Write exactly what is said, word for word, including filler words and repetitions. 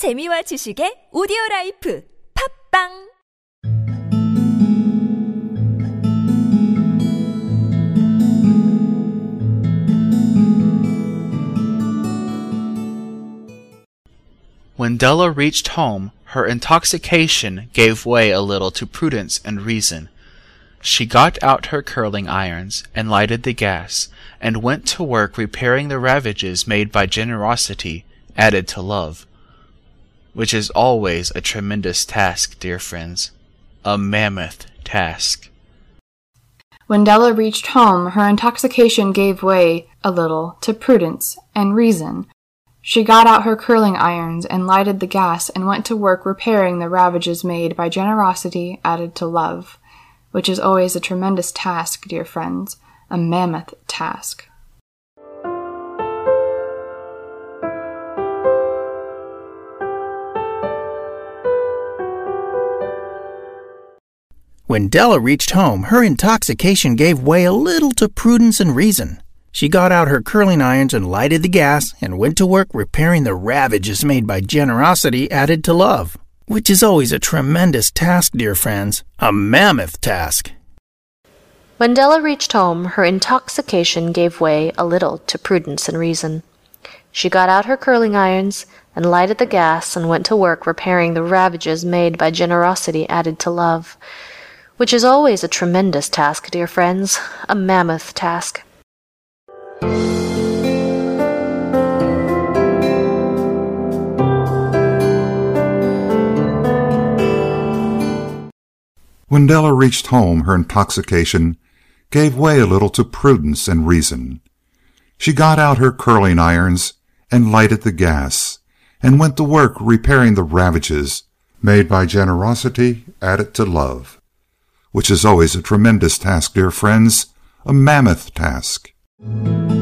재미와 지식의 오디오라이프 팝빵! When Della reached home, her intoxication gave way a little to prudence and reason. She got out her curling irons and lighted the gas, and went to work repairing the ravages made by generosity added to love, which is always a tremendous task, dear friends, a mammoth task. When Della reached home, her intoxication gave way a little to prudence and reason. She got out her curling irons and lighted the gas and went to work repairing the ravages made by generosity added to love, which is always a tremendous task, dear friends, a mammoth task. When Della reached home, her intoxication gave way a little to prudence and reason. She got out her curling irons and lighted the gas and went to work repairing the ravages made by generosity added to love, which is always a tremendous task, dear friends, a mammoth task. When Della reached home, her intoxication gave way a little to prudence and reason. She got out her curling irons and lighted the gas and went to work repairing the ravages made by generosity added to love, which is always a tremendous task, dear friends, a mammoth task. When Della reached home, her intoxication gave way a little to prudence and reason. She got out her curling irons and lighted the gas, and went to work repairing the ravages made by generosity added to love, which is always a tremendous task, dear friends, a mammoth task. Thank you.